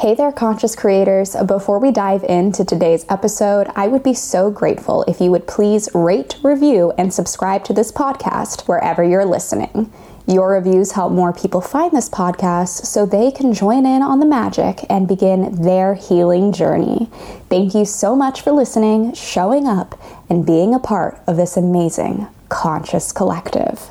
Hey there, conscious creators. Before we dive into today's episode, I would be so grateful if you would please rate, review, and subscribe to this podcast wherever you're listening. Your reviews help more people find this podcast so they can join in on the magic and begin their healing journey. Thank you so much for listening, showing up, and being a part of this amazing conscious collective.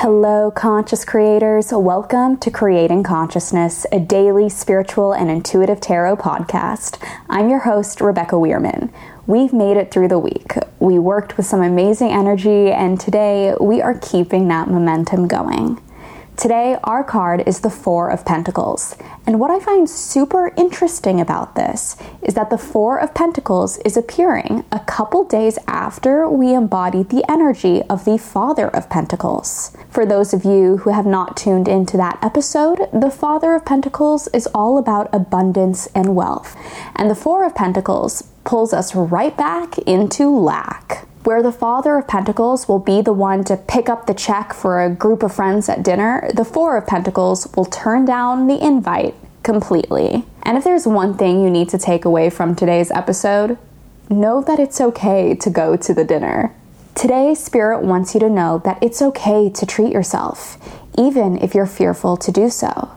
Hello, conscious creators. Welcome to Creating Consciousness, a daily spiritual and intuitive tarot podcast. I'm your host, Rebecca Weirman. We've made it through the week. We worked with some amazing energy, and today we are keeping that momentum going. Today, our card is the Four of Pentacles. And what I find super interesting about this is that the Four of Pentacles is appearing a couple days after we embodied the energy of the Father of Pentacles. For those of you who have not tuned into that episode, the Father of Pentacles is all about abundance and wealth. And the Four of Pentacles pulls us right back into lack, where the Father of Pentacles will be the one to pick up the check for a group of friends at dinner. The Four of Pentacles will turn down the invite completely. And if there's one thing you need to take away from today's episode, know that it's okay to go to the dinner. Today, Spirit wants you to know that it's okay to treat yourself, even if you're fearful to do so.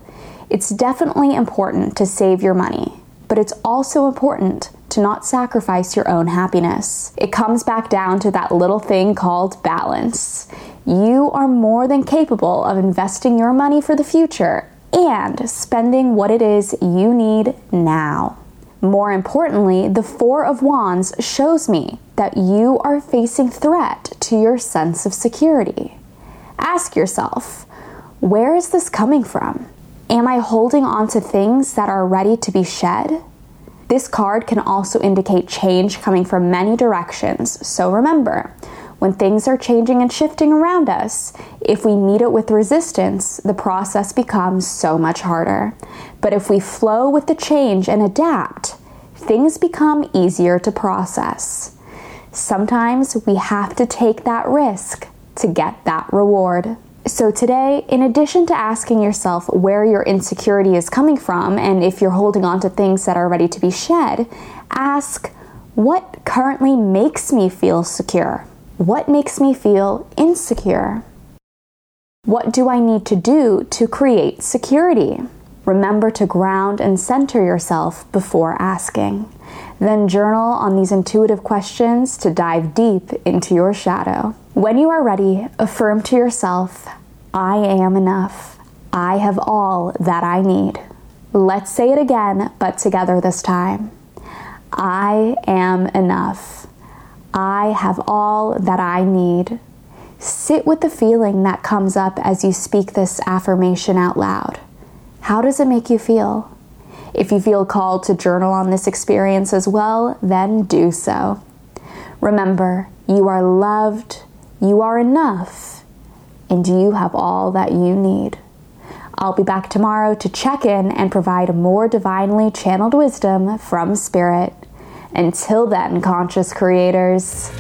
It's definitely important to save your money, but it's also important to not sacrifice your own happiness. It comes back down to that little thing called balance. You are more than capable of investing your money for the future and spending what it is you need now. More importantly, the Four of Wands shows me that you are facing threat to your sense of security. Ask yourself, where is this coming from? Am I holding on to things that are ready to be shed? This card can also indicate change coming from many directions. So remember, when things are changing and shifting around us, if we meet it with resistance, the process becomes so much harder. But if we flow with the change and adapt, things become easier to process. Sometimes we have to take that risk to get that reward. So today, in addition to asking yourself where your insecurity is coming from and if you're holding on to things that are ready to be shed, ask, what currently makes me feel secure? What makes me feel insecure? What do I need to do to create security? Remember to ground and center yourself before asking. Then journal on these intuitive questions to dive deep into your shadow. When you are ready, affirm to yourself, I am enough. I have all that I need. Let's say it again, but together this time. I am enough. I have all that I need. Sit with the feeling that comes up as you speak this affirmation out loud. How does it make you feel? If you feel called to journal on this experience as well, then do so. Remember, you are loved. You are enough, and you have all that you need. I'll be back tomorrow to check in and provide more divinely channeled wisdom from Spirit. Until then, conscious creators.